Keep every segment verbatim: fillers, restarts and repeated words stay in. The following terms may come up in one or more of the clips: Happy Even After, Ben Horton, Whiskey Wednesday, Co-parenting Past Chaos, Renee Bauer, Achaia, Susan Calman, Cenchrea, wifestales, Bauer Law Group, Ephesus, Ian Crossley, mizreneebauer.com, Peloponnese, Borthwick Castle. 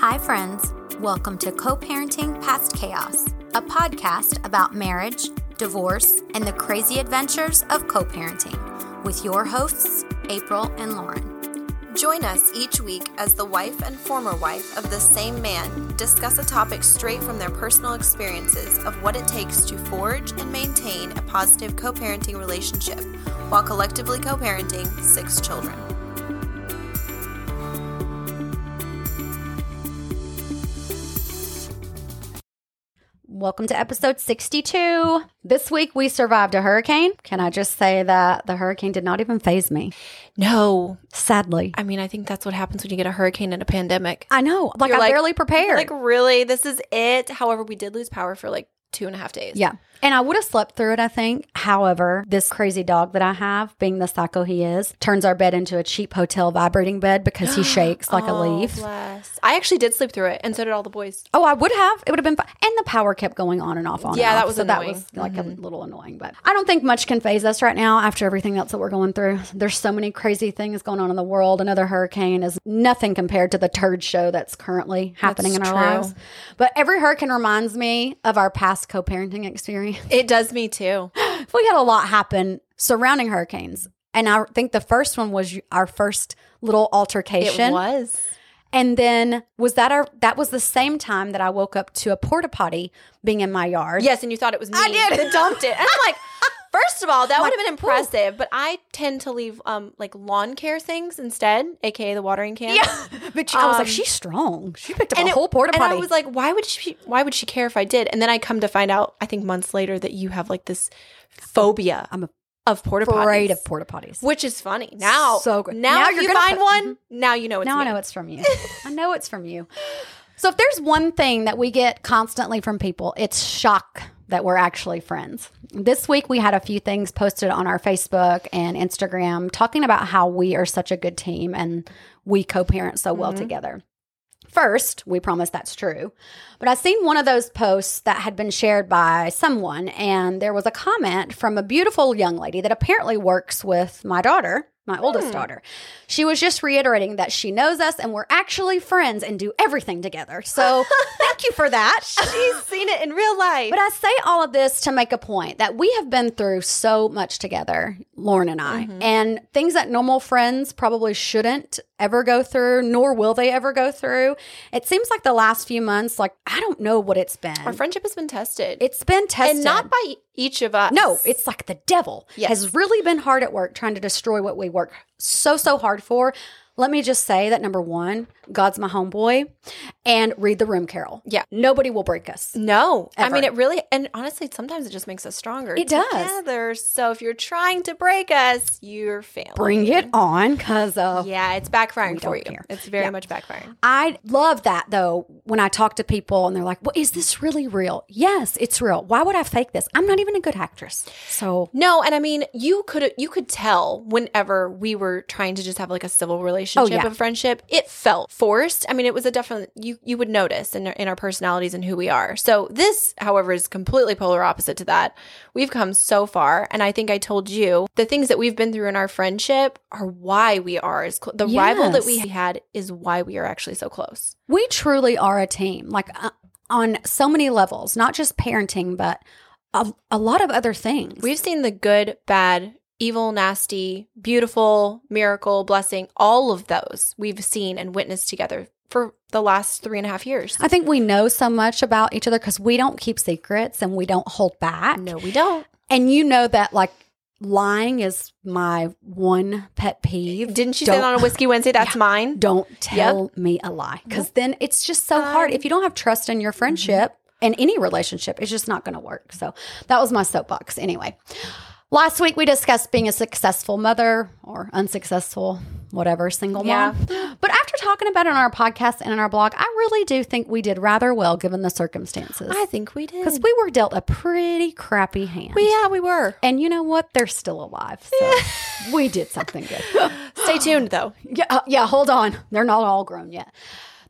Hi friends, welcome to Co-parenting Past Chaos, a podcast about marriage, divorce, and the crazy adventures of co-parenting with your hosts, April and Lauren. Join us each week as the wife and former wife of the same man discuss a topic straight from their personal experiences of what it takes to forge and maintain a positive co-parenting relationship while collectively co-parenting six children. Welcome to episode sixty-two. This week we survived a hurricane. Can I just say that the hurricane did not even faze me? No. Sadly. I mean, I think that's what happens when you get a hurricane and a pandemic. I know. Like, I'm like, barely prepared. Like, really? This is it? However, we did lose power for like two and a half days. Yeah. And I would have slept through it, I think. However, this crazy dog that I have, being the psycho he is, turns our bed into a cheap hotel vibrating bed because he shakes like oh, a leaf. Bless. I actually did sleep through it, and so did all the boys. Oh, I would have. It would have been fun. And the power kept going on and off on Yeah, and off, that was so annoying. That was like mm-hmm. a little annoying. But I don't think much can phase us right now after everything else that we're going through. There's so many crazy things going on in the world. Another hurricane is nothing compared to the turd show that's currently happening that's in our true. lives. But every hurricane reminds me of our past co-parenting experience. It does me too. We had a lot happen surrounding hurricanes. And I think the first one was our first little altercation. It was. And then was that our, that was the same time that I woke up to a porta potty being in my yard. Yes. And you thought it was me. I did. That dumped it. And I'm like, first of all, that like, would have been impressive, ooh. But I tend to leave um like lawn care things instead, aka the watering can. Yeah, but she, um, I was like, she's strong. She picked up a it, whole porta potty. And I was like, why would she? Why would she care if I did? And then I come to find out, I think months later, that you have like this phobia. I'm a, of porta potties, afraid of porta potties, which is funny. Now, so good. Now, now if you're you find put, one. Now you know. It's Now me. I know it's from you. I know it's from you. So if there's one thing that we get constantly from people, it's shock that we're actually friends. This week, we had a few things posted on our Facebook and Instagram talking about how we are such a good team and we co-parent so well mm-hmm. together. First, we promise that's true. But I seen one of those posts that had been shared by someone, and there was a comment from a beautiful young lady that apparently works with my daughter, my oldest mm. daughter. She was just reiterating that she knows us and we're actually friends and do everything together. So thank you for that. She's seen it in real life. But I say all of this to make a point that we have been through so much together, Lauren and I, mm-hmm. and things that normal friends probably shouldn't ever go through, nor will they ever go through. It seems like the last few months, like, I don't know what it's been. Our friendship has been tested. It's been tested. And not by each of us. No, it's like the devil yes. has really been hard at work trying to destroy what we work so, so hard for. Let me just say that, number one, God's my homeboy, and read the room, Carol. Yeah. Nobody will break us. No. Ever. I mean, it really, and honestly, sometimes it just makes us stronger. It does. Together. So if you're trying to break us, you're failing. Bring it on, because of. Yeah, it's backfiring for you. Care. It's very yeah. much backfiring. I love that, though, when I talk to people and they're like, well, is this really real? Yes, it's real. Why would I fake this? I'm not even a good actress. So. No, and I mean, you could you could tell whenever we were trying to just have like a civil relationship. Oh, yeah. Of friendship, it felt forced. I mean, it was a definite, you, you would notice in, in our personalities and who we are. So this, however, is completely polar opposite to that. We've come so far. And I think I told you the things that we've been through in our friendship are why we are as close. The yes. rival that we had is why we are actually so close. We truly are a team, like uh, on so many levels, not just parenting, but a, a lot of other things. We've seen the good, bad, evil, nasty, beautiful, miracle, blessing, all of those we've seen and witnessed together for the last three and a half years. I think we know so much about each other because we don't keep secrets and we don't hold back. No, we don't. And you know that, like, lying is my one pet peeve. Didn't she don't, say that on a Whiskey Wednesday? That's yeah, mine. Don't tell yep. me a lie because yep. then it's just so um, hard. If you don't have trust in your friendship and mm-hmm. any relationship, it's just not going to work. So that was my soapbox anyway. Last week, we discussed being a successful mother or unsuccessful, whatever, single mom. Yeah. But after talking about it on our podcast and in our blog, I really do think we did rather well given the circumstances. I think we did. Because we were dealt a pretty crappy hand. Well, yeah, we were. And you know what? They're still alive. So we did something good. Stay tuned, though. Yeah, uh, yeah, hold on. They're not all grown yet.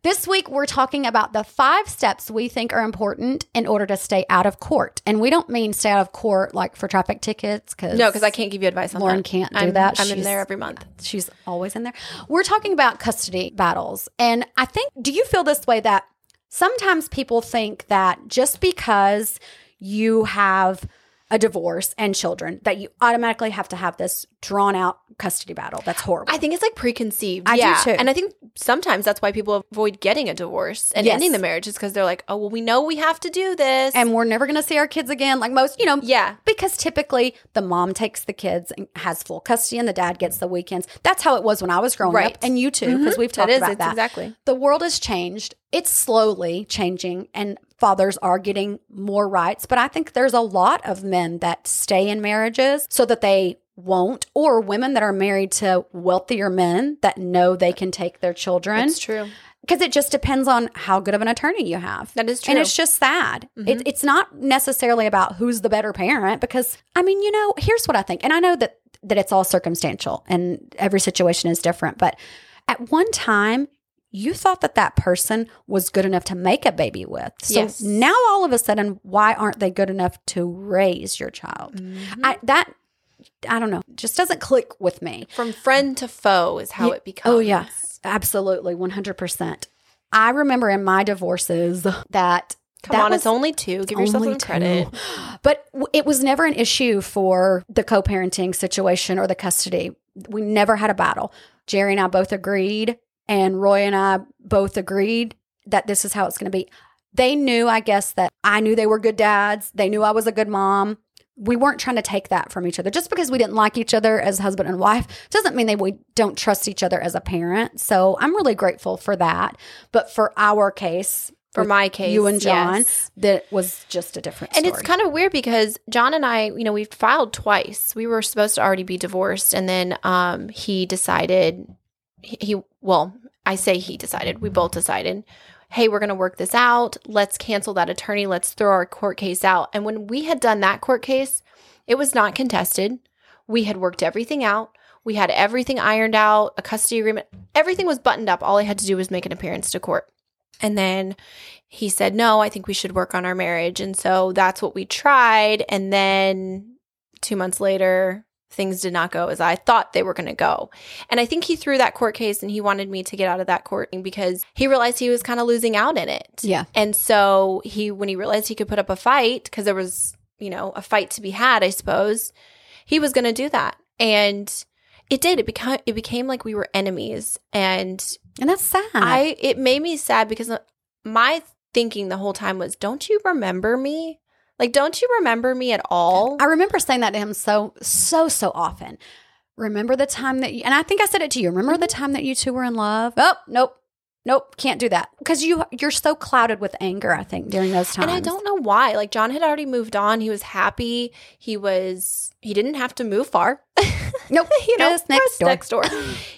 This week, we're talking about the five steps we think are important in order to stay out of court. And we don't mean stay out of court like for traffic tickets. Cause no, because I can't give you advice on Lauren that. Lauren can't do I'm, that. I'm she's, in there every month. She's always in there. We're talking about custody battles. And I think, do you feel this way that sometimes people think that just because you have a divorce and children, that you automatically have to have this drawn out custody battle? That's horrible. I think it's like preconceived. I yeah. do too. And I think sometimes that's why people avoid getting a divorce and yes. ending the marriage, is because they're like, oh, well, we know we have to do this. And we're never going to see our kids again. Like most, you know. Yeah. Because typically the mom takes the kids and has full custody and the dad gets the weekends. That's how it was when I was growing right. up. And you too, because mm-hmm. we've talked that is, about it's that. Exactly. The world has changed. It's slowly changing, and fathers are getting more rights, but I think there's a lot of men that stay in marriages so that they won't, or women that are married to wealthier men that know they can take their children. That's true. Because it just depends on how good of an attorney you have. That is true. And it's just sad. Mm-hmm. It, it's not necessarily about who's the better parent, because, I mean, you know, here's what I think. And I know that, that it's all circumstantial and every situation is different, but at one time, you thought that that person was good enough to make a baby with. So yes. now all of a sudden, why aren't they good enough to raise your child? Mm-hmm. I, that, I don't know, just doesn't click with me. From friend to foe is how yeah. it becomes. Oh, yeah. Absolutely. one hundred percent. I remember in my divorces that Come that on, it's only two. Give yourself some credit. But w- it was never an issue for the co-parenting situation or the custody. We never had a battle. Jerry and I both agreed. And Roy and I both agreed that this is how it's going to be. They knew, I guess, that I knew they were good dads. They knew I was a good mom. We weren't trying to take that from each other. Just because we didn't like each other as husband and wife doesn't mean that we don't trust each other as a parent. So I'm really grateful for that. But for our case, for my case, you and John, yes. that was just a different story. And it's kind of weird because John and I, you know, we've filed twice. We were supposed to already be divorced. And then um, he decided... He, well, I say he decided, we both decided, hey, we're going to work this out. Let's cancel that attorney. Let's throw our court case out. And when we had done that court case, it was not contested. We had worked everything out. We had everything ironed out, a custody agreement. Everything was buttoned up. All I had to do was make an appearance to court. And then he said, no, I think we should work on our marriage. And so that's what we tried. And then two months later, things did not go as I thought they were going to go. And I think he threw that court case and he wanted me to get out of that court because he realized he was kind of losing out in it. Yeah. And so he, when he realized he could put up a fight, because there was, you know, a fight to be had, I suppose, he was going to do that. And it did. It became, it became like we were enemies. And and that's sad. I, it made me sad because my thinking the whole time was, don't you remember me? Like, don't you remember me at all? I remember saying that to him so, so, so often. Remember the time that you, and I think I said it to you. Remember the time that you two were in love? Oh, nope. Nope. Can't do that. Because you, you're so clouded with anger, I think, during those times. And I don't know why. Like, John had already moved on. He was happy. He was, he didn't have to move far. Nope. you know, just next door. Next door.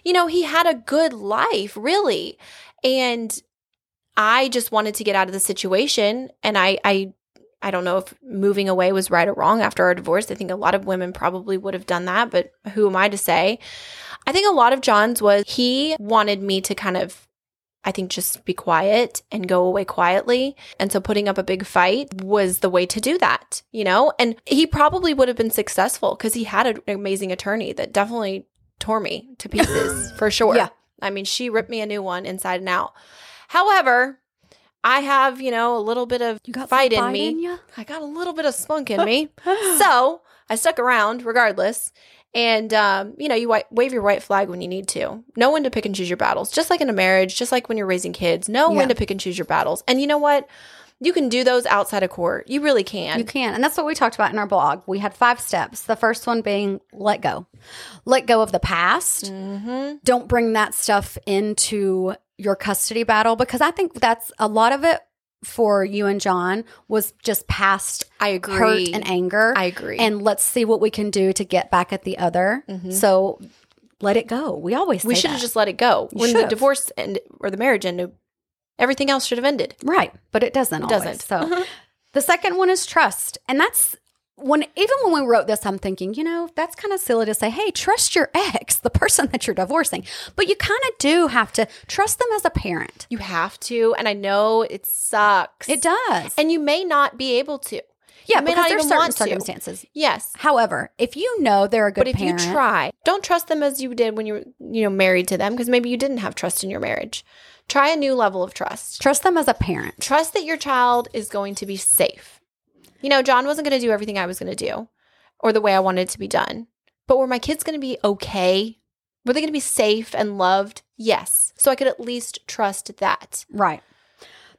You know, he had a good life, really. And I just wanted to get out of the situation. And I, I, I don't know if moving away was right or wrong after our divorce. I think a lot of women probably would have done that, but who am I to say? I think a lot of John's was he wanted me to kind of, I think, just be quiet and go away quietly. And so putting up a big fight was the way to do that, you know? And he probably would have been successful because he had an amazing attorney that definitely tore me to pieces for sure. Yeah. I mean, she ripped me a new one inside and out. However, I have, you know, a little bit of you got fight in me. In I got a little bit of spunk in me. So I stuck around regardless. And, um, you know, you w- wave your white flag when you need to. Know when to pick and choose your battles. Just like in a marriage, just like when you're raising kids. Know yeah. when to pick and choose your battles. And you know what? You can do those outside of court. You really can. You can. And that's what we talked about in our blog. We had five steps. The first one being let go. Let go of the past. Mm-hmm. Don't bring that stuff into your custody battle, because I think that's a lot of it for you and John was just past I agree. hurt and anger. I agree. And let's see what we can do to get back at the other. Mm-hmm. So let it go. We always say We should have just let it go. You when should've. the divorce ended, or the marriage ended, everything else should have ended. Right. But it doesn't it always. Doesn't. So uh-huh. The second one is trust. And that's when even when we wrote this, I'm thinking, you know, that's kind of silly to say, hey, trust your ex, the person that you're divorcing. But you kind of do have to trust them as a parent. You have to. And I know it sucks. It does. And you may not be able to. Yeah, because there's certain circumstances. To. Yes. However, if you know they're a good parent. But if parent, you try, don't trust them as you did when you were, you know, married to them, because maybe you didn't have trust in your marriage. Try a new level of trust. Trust them as a parent. Trust that your child is going to be safe. You know, John wasn't going to do everything I was going to do or the way I wanted it to be done. But were my kids going to be okay? Were they going to be safe and loved? Yes. So I could at least trust that. Right.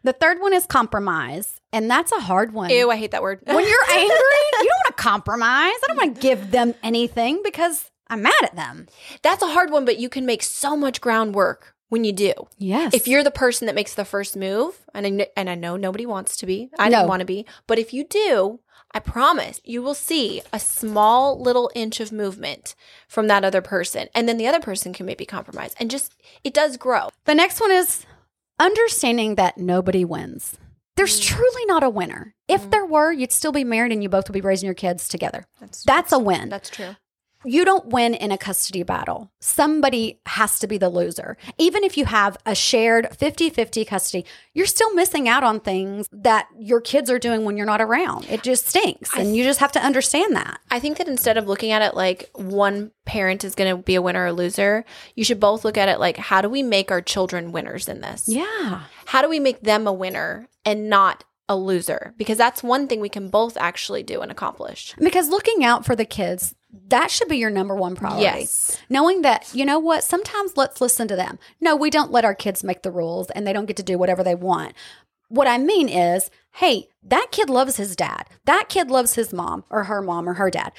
The third one is compromise, and that's a hard one. Ew, I hate that word. When you're angry, you don't want to compromise. I don't want to give them anything because I'm mad at them. That's a hard one, but you can make so much groundwork when you do. Yes. If you're the person that makes the first move, and I, kn- and I know nobody wants to be. I no. didn't want to be. But if you do, I promise you will see a small little inch of movement from that other person, and then the other person can maybe compromise. And just it does grow. The next one is understanding that nobody wins. There's mm. truly not a winner. If mm. there were, you'd still be married and you both would be raising your kids together. That's, that's a win. That's true. You don't win in a custody battle. Somebody has to be the loser. Even if you have a shared fifty-fifty custody, you're still missing out on things that your kids are doing when you're not around. It just stinks. I, and you just have to understand that. I think that instead of looking at it like one parent is going to be a winner or loser, you should both look at it like, how do we make our children winners in this? Yeah. How do we make them a winner and not a loser? Because that's one thing we can both actually do and accomplish. Because looking out for the kids, that should be your number one priority. Yes. Knowing that, you know what, sometimes let's listen to them. No, we don't let our kids make the rules and they don't get to do whatever they want. What I mean is, hey, that kid loves his dad. That kid loves his mom or her mom or her dad.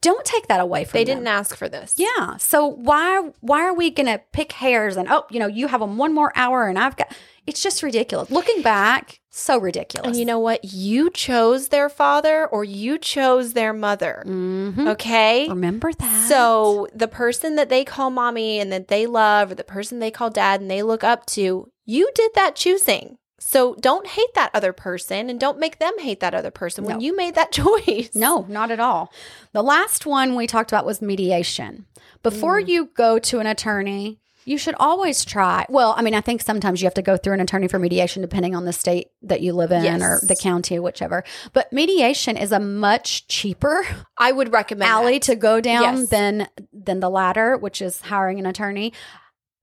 Don't take that away from them. They didn't ask for this. Yeah. So why why are we going to pick hairs and, oh, you know, you have them one more hour and I've got – it's just ridiculous. Looking back, so ridiculous. And you know what? You chose their father or you chose their mother. Mm-hmm. Okay? Remember that. So the person that they call mommy and that they love, or the person they call dad and they look up to, you did that choosing. So don't hate that other person and don't make them hate that other person when no. you made that choice. No, not at all. The last one we talked about was mediation. Before mm. you go to an attorney, you should always try. Well, I mean, I think sometimes you have to go through an attorney for mediation depending on the state that you live in yes. or the county, whichever. But mediation is a much cheaper I would recommend alley that. to go down yes. than than the latter, which is hiring an attorney.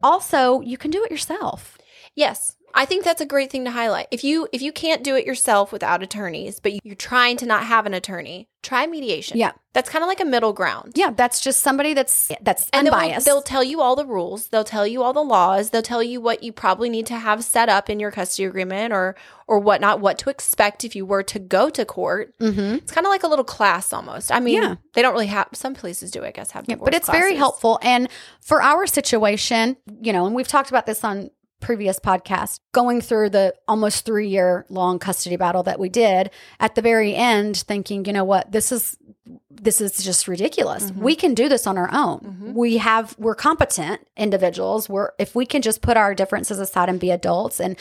Also, you can do it yourself. Yes. I think that's a great thing to highlight. If you if you can't do it yourself without attorneys, but you're trying to not have an attorney, try mediation. Yeah. That's kind of like a middle ground. Yeah, that's just somebody that's that's and unbiased. They'll, they'll tell you all the rules. They'll tell you all the laws. They'll tell you what you probably need to have set up in your custody agreement or or whatnot, what to expect if you were to go to court. Mm-hmm. It's kind of like a little class almost. I mean, yeah. they don't really have – some places do, I guess, have divorce yeah, but it's classes. Very helpful. And for our situation, you know, and we've talked about this on – previous podcast, going through the almost three year long custody battle that we did, at the very end thinking, you know what, this is this is just ridiculous. Mm-hmm. We can do this on our own. Mm-hmm. We have we're competent individuals. We're if we can just put our differences aside and be adults and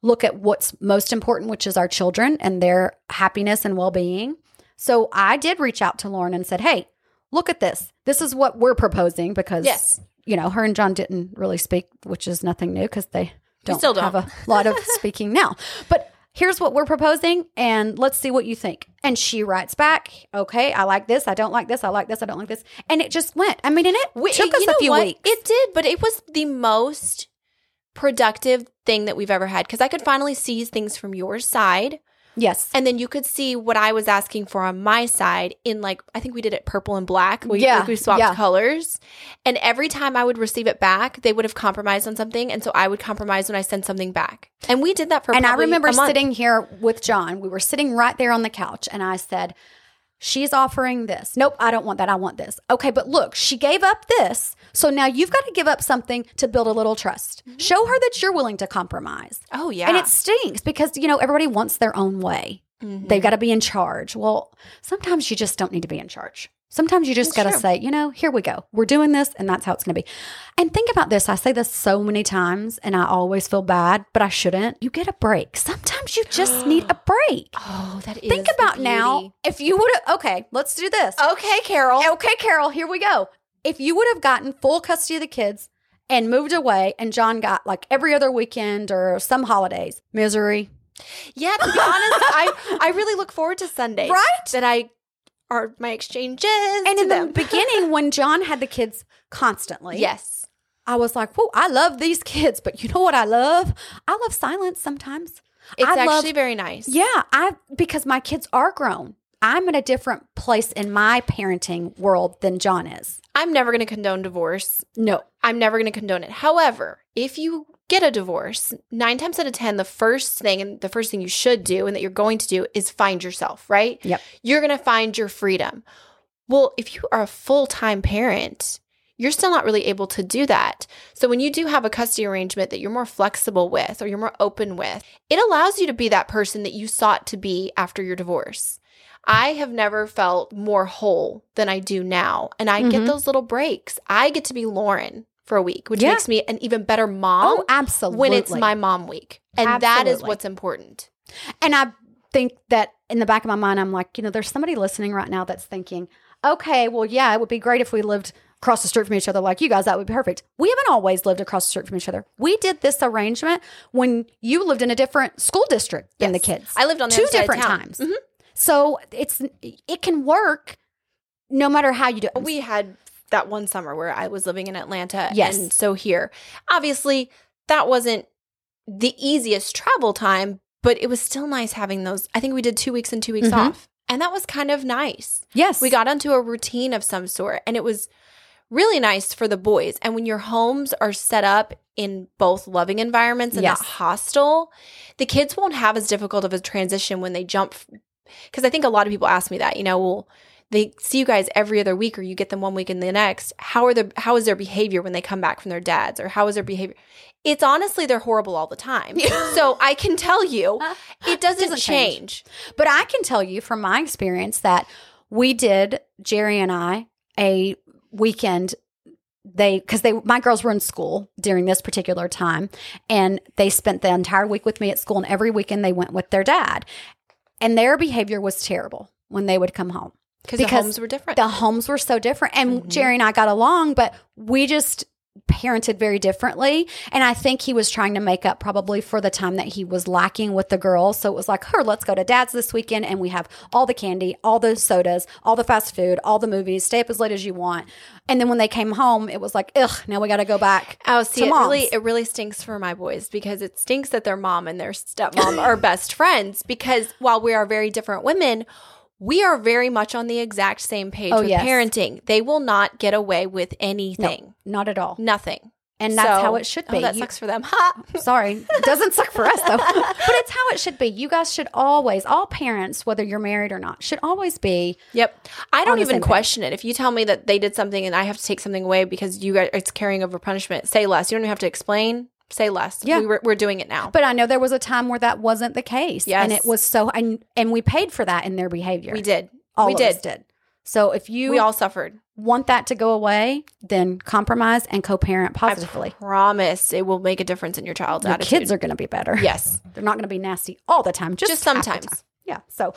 look at what's most important, which is our children and their happiness and well-being. So I did reach out to Lauren and said, "Hey, look at this. This is what we're proposing," because yes. you know, her and John didn't really speak, which is nothing new because they don't, still don't have a lot of speaking now. But here's what we're proposing, and let's see what you think. And she writes back, okay, I like this, I don't like this, I like this, I don't like this. And it just went. I mean, and it we, took it, us you know a few what? weeks. It did, but it was the most productive thing that we've ever had because I could finally see things from your side. Yes. And then you could see what I was asking for on my side in, like, I think we did it purple and black. We, yeah. Like we swapped yeah. colors. And every time I would receive it back, they would have compromised on something. And so I would compromise when I sent something back. And we did that for and probably a month. And I remember sitting here with John. We were sitting right there on the couch. And I said, she's offering this. Nope, I don't want that. I want this. Okay, but look, she gave up this. So now you've got to give up something to build a little trust. Mm-hmm. Show her that you're willing to compromise. Oh, yeah. And it stinks because, you know, everybody wants their own way. Mm-hmm. They've got to be in charge. Well, sometimes you just don't need to be in charge. Sometimes you just got to say, you know, here we go. We're doing this and that's how it's going to be. And think about this. I say this so many times and I always feel bad, but I shouldn't. You get a break. Sometimes you just need a break. Oh, that is Think about now if you would have, okay, let's do this. Okay, Carol. Okay, Carol, here we go. If you would have gotten full custody of the kids and moved away and John got like every other weekend or some holidays, misery. Yeah, to be honest, I, I really look forward to Sundays. Right? That I... Are my exchanges and in them. The beginning when John had the kids constantly, yes, I was like, "Whoa, I love these kids!" But you know what I love? I love silence sometimes. It's I actually love, very nice. Yeah, I because my kids are grown. I'm in a different place in my parenting world than John is. I'm never going to condone divorce. No, I'm never going to condone it. However, if you get a divorce, nine times out of ten, the first thing and the first thing you should do and that you're going to do is find yourself, right? Yep. You're going to find your freedom. Well, if you are a full-time parent, you're still not really able to do that. So when you do have a custody arrangement that you're more flexible with or you're more open with, it allows you to be that person that you sought to be after your divorce. I have never felt more whole than I do now. And I mm-hmm. get those little breaks. I get to be Lauren for a week, which yeah. makes me an even better mom. Oh, absolutely. When it's my mom week. And absolutely. That is what's important. And I think that in the back of my mind, I'm like, you know, there's somebody listening right now that's thinking, okay, well, yeah, it would be great if we lived across the street from each other like you guys. That would be perfect. We haven't always lived across the street from each other. We did this arrangement when you lived in a different school district yes. than the kids. I lived on the Two different of town. times. Mm-hmm. So it's it can work no matter how you do it. We had that one summer where I was living in Atlanta. Yes. And so here, obviously, that wasn't the easiest travel time, but it was still nice having those. I think we did two weeks and two weeks mm-hmm. off. And that was kind of nice. Yes. We got onto a routine of some sort, and it was really nice for the boys. And when your homes are set up in both loving environments and yes. not hostile, the kids won't have as difficult of a transition when they jump – because I think a lot of people ask me that, you know, well, they see you guys every other week or you get them one week and the next. How are the how is their behavior when they come back from their dads, or how is their behavior? It's honestly, they're horrible all the time. So I can tell you it doesn't, doesn't change. change. But I can tell you from my experience that we did, Jerry and I, a weekend. They, because they, my girls were in school during this particular time, and they spent the entire week with me at school, and every weekend they went with their dad. And their behavior was terrible when they would come home. Because the homes were different. The homes were so different. And mm-hmm. Jerry and I got along, but we just parented very differently. And I think he was trying to make up probably for the time that he was lacking with the girls. So it was like, her, let's go to dad's this weekend. And we have all the candy, all the sodas, all the fast food, all the movies, stay up as late as you want. And then when they came home, it was like, ugh, now we got to go back. Oh, see, it really, it really stinks for my boys, because it stinks that their mom and their stepmom are best friends, because while we are very different women, we are very much on the exact same page oh, with yes. parenting. They will not get away with anything. No, not at all. Nothing. And that's so, how it should be. Oh, that you, sucks for them. Ha! Sorry. It doesn't suck for us, though. But it's how it should be. You guys should always, all parents, whether you're married or not, should always be. Yep. I don't even question page. It. If you tell me that they did something and I have to take something away because you guys, it's carrying over punishment, say less. You don't even have to explain. Say less. Yeah. We were, we're doing it now. But I know there was a time where that wasn't the case. Yes. And it was so, and, and we paid for that in their behavior. We did. All we of did. us did. So if you we all suffered. want that to go away, then compromise and co-parent positively. I promise it will make a difference in your child's your attitude. Your kids are going to be better. Yes. They're not going to be nasty all the time. Just, just sometimes. Time. Yeah. So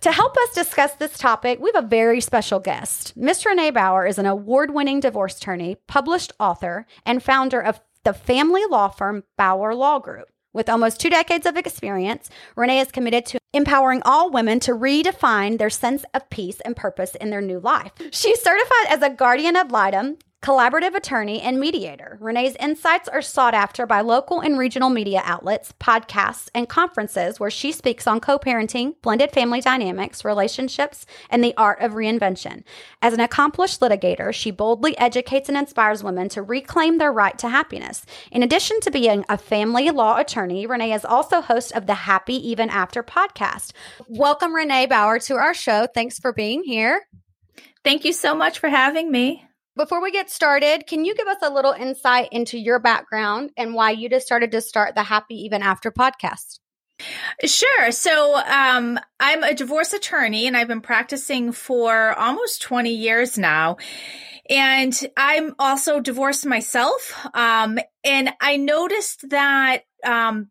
to help us discuss this topic, we have a very special guest. Miz Renee Bauer is an award-winning divorce attorney, published author, and founder of the family law firm Bauer Law Group. With almost two decades of experience, Renee is committed to empowering all women to redefine their sense of peace and purpose in their new life. She's certified as a guardian ad litem, collaborative attorney, and mediator. Renee's insights are sought after by local and regional media outlets, podcasts, and conferences where she speaks on co-parenting, blended family dynamics, relationships, and the art of reinvention. As an accomplished litigator, she boldly educates and inspires women to reclaim their right to happiness. In addition to being a family law attorney, Renee is also host of the Happy Even After podcast. Welcome, Renee Bauer, to our show. Thanks for being here. Thank you so much for having me. Before we get started, can you give us a little insight into your background and why you decided to start the Happy Even After podcast? Sure. So um, I'm a divorce attorney, and I've been practicing for almost twenty years now. And I'm also divorced myself. Um, and I noticed that um,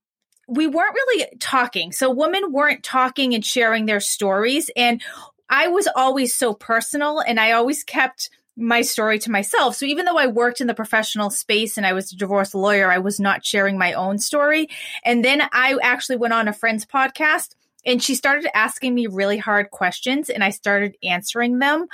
we weren't really talking. So women weren't talking and sharing their stories. And I was always so personal, and I always kept my story to myself. So even though I worked in the professional space and I was a divorce lawyer, I was not sharing my own story. And then I actually went on a friend's podcast, and she started asking me really hard questions, and I started answering them.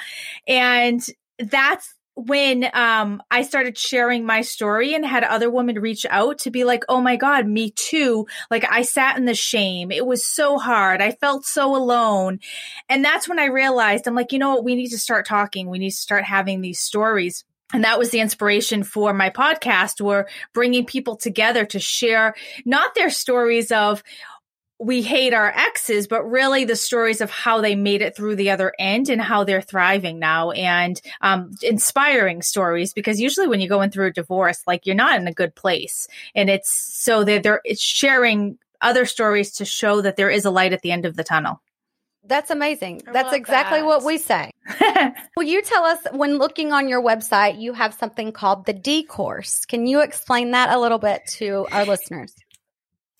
And that's when um, I started sharing my story and had other women reach out to be like, oh my God, me too. Like, I sat in the shame. It was so hard. I felt so alone. And that's when I realized, I'm like, you know what? We need to start talking. We need to start having these stories. And that was the inspiration for my podcast, where bringing people together to share not their stories of, we hate our exes, but really the stories of how they made it through the other end and how they're thriving now, and um, inspiring stories. Because usually when you're going through a divorce, like, you're not in a good place. And it's so that they're, it's sharing other stories to show that there is a light at the end of the tunnel. That's amazing. I That's exactly that. What we say. Well, you tell us, when looking on your website, you have something called the D course. Can you explain that a little bit to our listeners?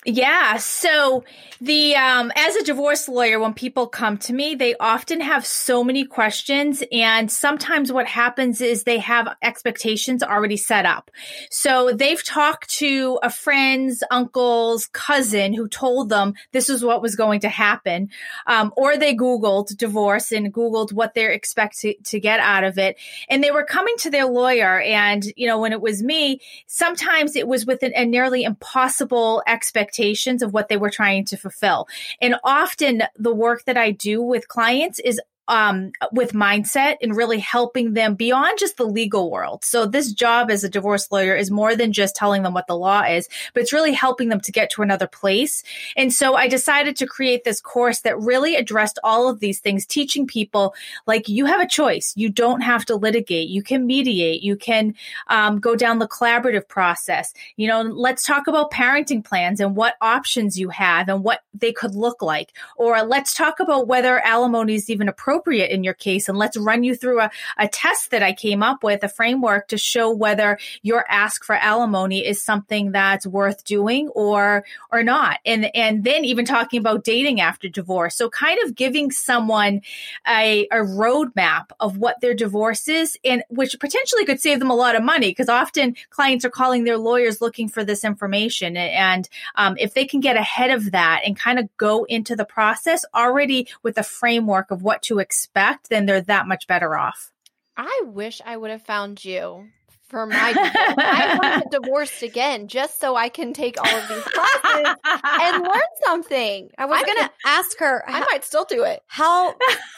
Yeah. So the, um, as a divorce lawyer, when people come to me, they often have so many questions. And sometimes what happens is they have expectations already set up. So they've talked to a friend's uncle's cousin who told them this is what was going to happen. Um, or they Googled divorce and Googled what they're expected to, to get out of it. And they were coming to their lawyer. And, you know, when it was me, sometimes it was with an, a nearly impossible expectation of what they were trying to fulfill. And often the work that I do with clients is um, with mindset and really helping them beyond just the legal world. So this job as a divorce lawyer is more than just telling them what the law is, but it's really helping them to get to another place. And so I decided to create this course that really addressed all of these things, teaching people, like, you have a choice. You don't have to litigate. You can mediate. You can um, go down the collaborative process. You know, let's talk about parenting plans and what options you have and what they could look like. Or let's talk about whether alimony is even appropriate. appropriate in your case. And let's run you through a, a test that I came up with, a framework to show whether your ask for alimony is something that's worth doing or, or not. And, and then even talking about dating after divorce. So kind of giving someone a, a roadmap of what their divorce is, and which potentially could save them a lot of money, because often clients are calling their lawyers looking for this information. And um, if they can get ahead of that and kind of go into the process already with a framework of what to expect, then they're that much better off. I wish I would have found you for my divorce. I want to divorce again just so I can take all of these classes and learn something. I was going to ask her. I how, might still do it. How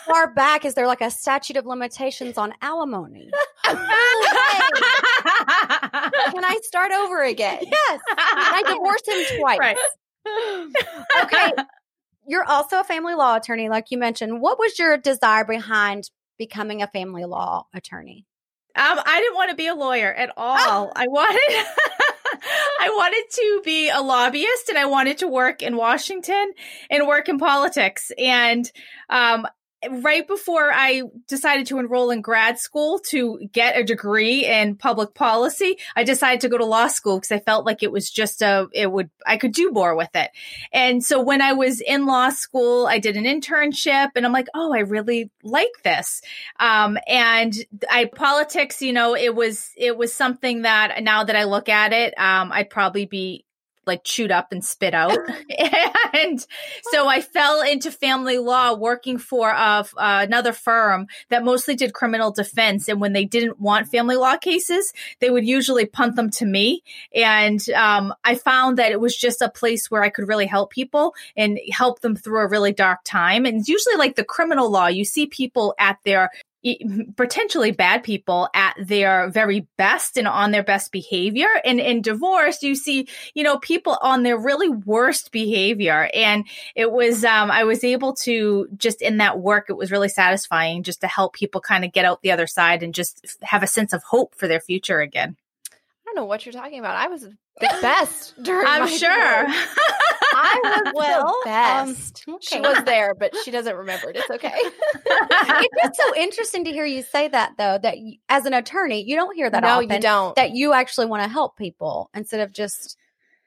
far back is there, like, a statute of limitations on alimony? Can I start over again? Yes. Can I divorce him twice? Right. Okay. You're also a family law attorney, like you mentioned. What was your desire behind becoming a family law attorney? Um, I didn't want to be a lawyer at all. Oh. I wanted... I wanted to be a lobbyist, and I wanted to work in Washington and work in politics. And um, right before I decided to enroll in grad school to get a degree in public policy, I decided to go to law school because I felt like it was just a, it would, I could do more with it. And so when I was in law school, I did an internship, and I'm like, oh, I really like this. Um, and I, politics, you know, it was, it was something that now that I look at it, um, I'd probably be like chewed up and spit out. And so I fell into family law, working for uh, uh, another firm that mostly did criminal defense. And when they didn't want family law cases, they would usually punt them to me. And um, I found that it was just a place where I could really help people and help them through a really dark time. And it's usually like the criminal law, you see people at their potentially bad people at their very best and on their best behavior. And in divorce, you see, you know, people on their really worst behavior. And it was, um, I was able to just in that work, it was really satisfying just to help people kind of get out the other side and just have a sense of hope for their future again. don't know what you're talking about. I was the best during I'm my sure. I was well, the best. Um, okay. She was there, but she doesn't remember it. It's okay. It's just so interesting to hear you say that, though, that you, as an attorney, you don't hear that no, often. No, you don't. That you actually want to help people instead of just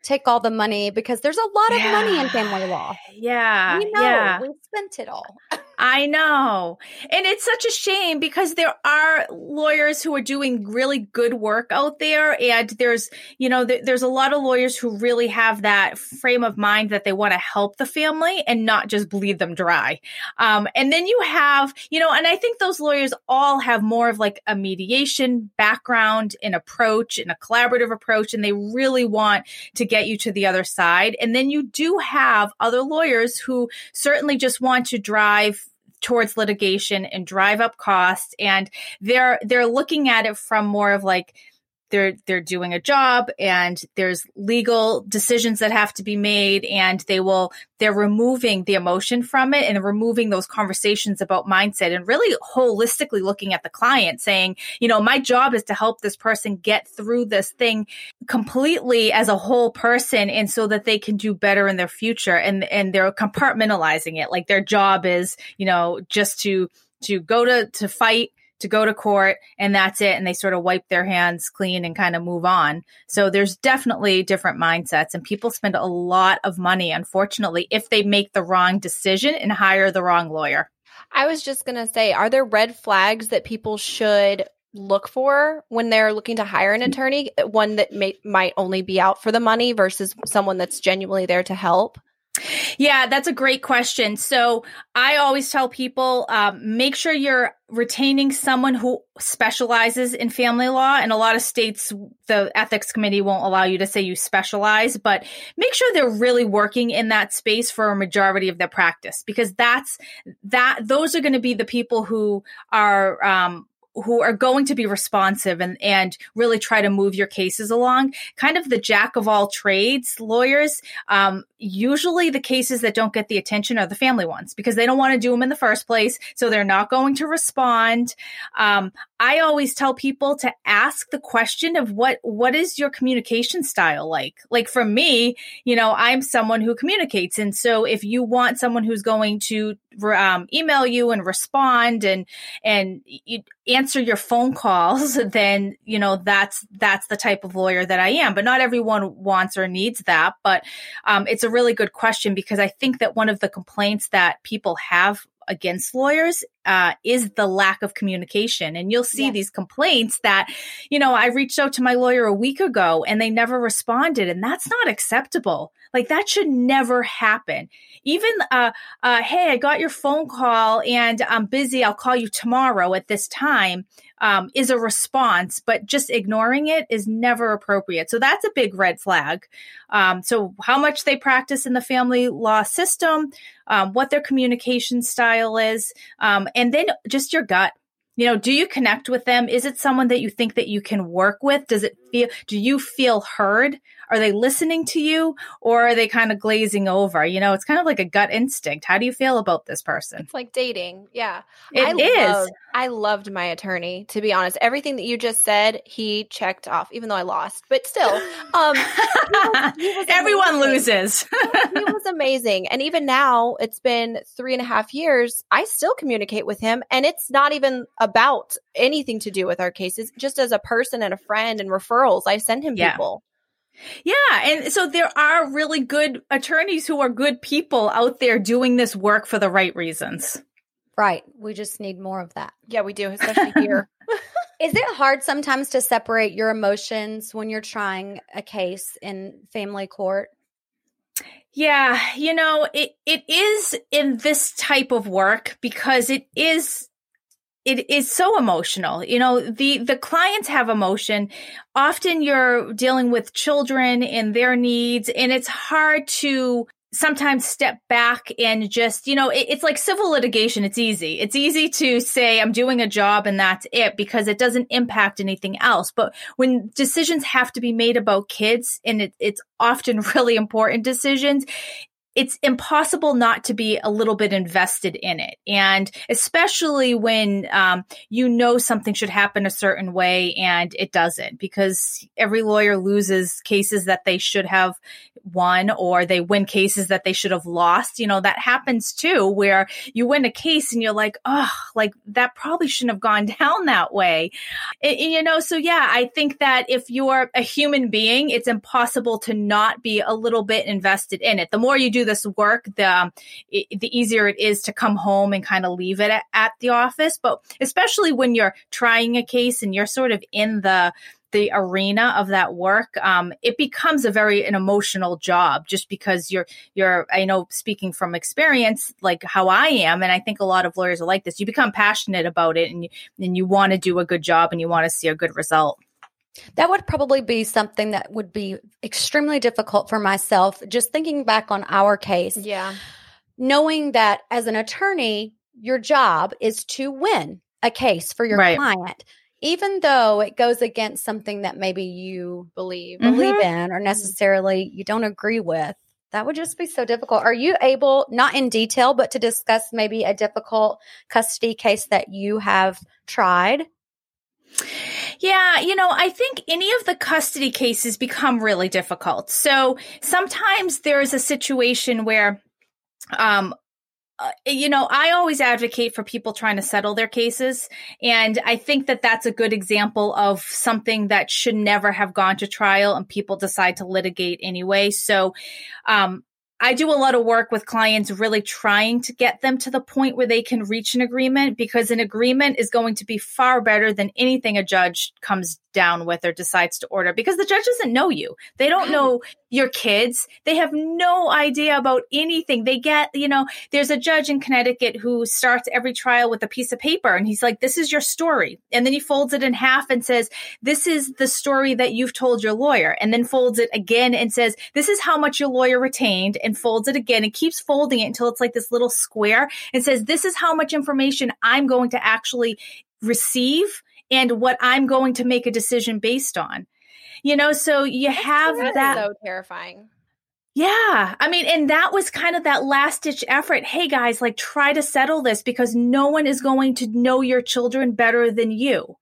take all the money, because there's a lot of yeah. money in family law. Yeah. We know. Yeah. We spent it all. I know. And it's such a shame, because there are lawyers who are doing really good work out there. And there's, you know, th- there's a lot of lawyers who really have that frame of mind that they want to help the family and not just bleed them dry. Um, and then you have, you know, and I think those lawyers all have more of like a mediation background and approach and a collaborative approach. And they really want to get you to the other side. And then you do have other lawyers who certainly just want to drive towards litigation and drive up costs. And they're, they're looking at it from more of like, they're, they're doing a job and there's legal decisions that have to be made, and they will, they're removing the emotion from it and removing those conversations about mindset, and really holistically looking at the client saying, you know, my job is to help this person get through this thing completely as a whole person, and so that they can do better in their future. And, and they're compartmentalizing it. Like their job is, you know, just to, to go to, to fight, to go to court, and that's it. And they sort of wipe their hands clean and kind of move on. So there's definitely different mindsets, and people spend a lot of money, unfortunately, if they make the wrong decision and hire the wrong lawyer. I was just going to say, are there red flags that people should look for when they're looking to hire an attorney? One that may, might only be out for the money versus someone that's genuinely there to help? Yeah, that's a great question. So I always tell people, um, make sure you're retaining someone who specializes in family law. And a lot of states, the ethics committee won't allow you to say you specialize, but make sure they're really working in that space for a majority of their practice, because that's that. Those are going to be the people who are um, who are going to be responsive and, and really try to move your cases along. Kind of the jack of all trades lawyers, um, usually the cases that don't get the attention are the family ones, because they don't want to do them in the first place. So they're not going to respond. Um, I always tell people to ask the question of what, what is your communication style like? Like for me, you know, I'm someone who communicates. And so if you want someone who's going to um, email you and respond and, and you answer your phone calls, then, you know, that's, that's the type of lawyer that I am, but not everyone wants or needs that. But um, it's a really good question, because I think that one of the complaints that people have against lawyers uh, is the lack of communication. And you'll see yeah. these complaints that, you know, I reached out to my lawyer a week ago and they never responded. And that's not acceptable. Like that should never happen. Even, uh, uh, hey, I got your phone call and I'm busy. I'll call you tomorrow at this time um, is a response, but just ignoring it is never appropriate. So that's a big red flag. Um, so how much they practice in the family law system, um, what their communication style is, um, and then just your gut. You know, do you connect with them? Is it someone that you think that you can work with? Does it feel, do you feel heard? Are they listening to you, or are they kind of glazing over? You know, it's kind of like a gut instinct. How do you feel about this person? It's like dating. Yeah. It I is. Loved, I loved my attorney, to be honest. Everything that you just said, he checked off, even though I lost, but still. Um, he was, he was Everyone loses. He was amazing. And even now, it's been three and a half years. I still communicate with him, and it's not even a about anything to do with our cases, just as a person and a friend and referrals. I send him yeah. people. Yeah. And so there are really good attorneys who are good people out there doing this work for the right reasons. Right. We just need more of that. Yeah, we do. Especially here. Is it hard sometimes to separate your emotions when you're trying a case in family court? Yeah. You know, it it is in this type of work, because it is It is so emotional. You know, the, the clients have emotion. Often you're dealing with children and their needs, and it's hard to sometimes step back and just, you know, it, it's like civil litigation. It's easy. It's easy to say I'm doing a job and that's it, because it doesn't impact anything else. But when decisions have to be made about kids, and it, it's often really important decisions, it's impossible not to be a little bit invested in it. And especially when um, you know something should happen a certain way and it doesn't, because every lawyer loses cases that they should have won, or they win cases that they should have lost. You know, that happens too, where you win a case and you're like, oh, like that probably shouldn't have gone down that way. And, and, you know, so yeah, I think that if you're a human being, it's impossible to not be a little bit invested in it. The more you do this work, the it, the easier it is to come home and kind of leave it at, at the office. But especially when you're trying a case and you're sort of in the the arena of that work, um, it becomes a very an emotional job, just because you're, you're, I know, speaking from experience, like how I am. And I think a lot of lawyers are like this. You become passionate about it, and you, and you want to do a good job, and you want to see a good result. That would probably be something that would be extremely difficult for myself. Just thinking back on our case, yeah, knowing that as an attorney, your job is to win a case for your right. client. Even though it goes against something that maybe you believe mm-hmm. believe in, or necessarily you don't agree with, that would just be so difficult. Are you able, not in detail, but to discuss maybe a difficult custody case that you have tried? Yeah, you know, I think any of the custody cases become really difficult. So sometimes there is a situation where, um, Uh, you know, I always advocate for people trying to settle their cases. And I think that that's a good example of something that should never have gone to trial and people decide to litigate anyway. So, um, I do a lot of work with clients really trying to get them to the point where they can reach an agreement, because an agreement is going to be far better than anything a judge comes down with or decides to order, because the judge doesn't know you. They don't know your kids. They have no idea about anything. They get, you know, there's a judge in Connecticut who starts every trial with a piece of paper, and he's like, this is your story. And then he folds it in half and says, this is the story that you've told your lawyer. And then folds it again and says, this is how much your lawyer retained. And folds it again and keeps folding it until it's like this little square, and says, this is how much information I'm going to actually receive and what I'm going to make a decision based on. You know, so you That's have really that. So terrifying. Yeah. I mean, and that was kind of that last ditch effort. Hey guys, like try to settle this, because no one is going to know your children better than you.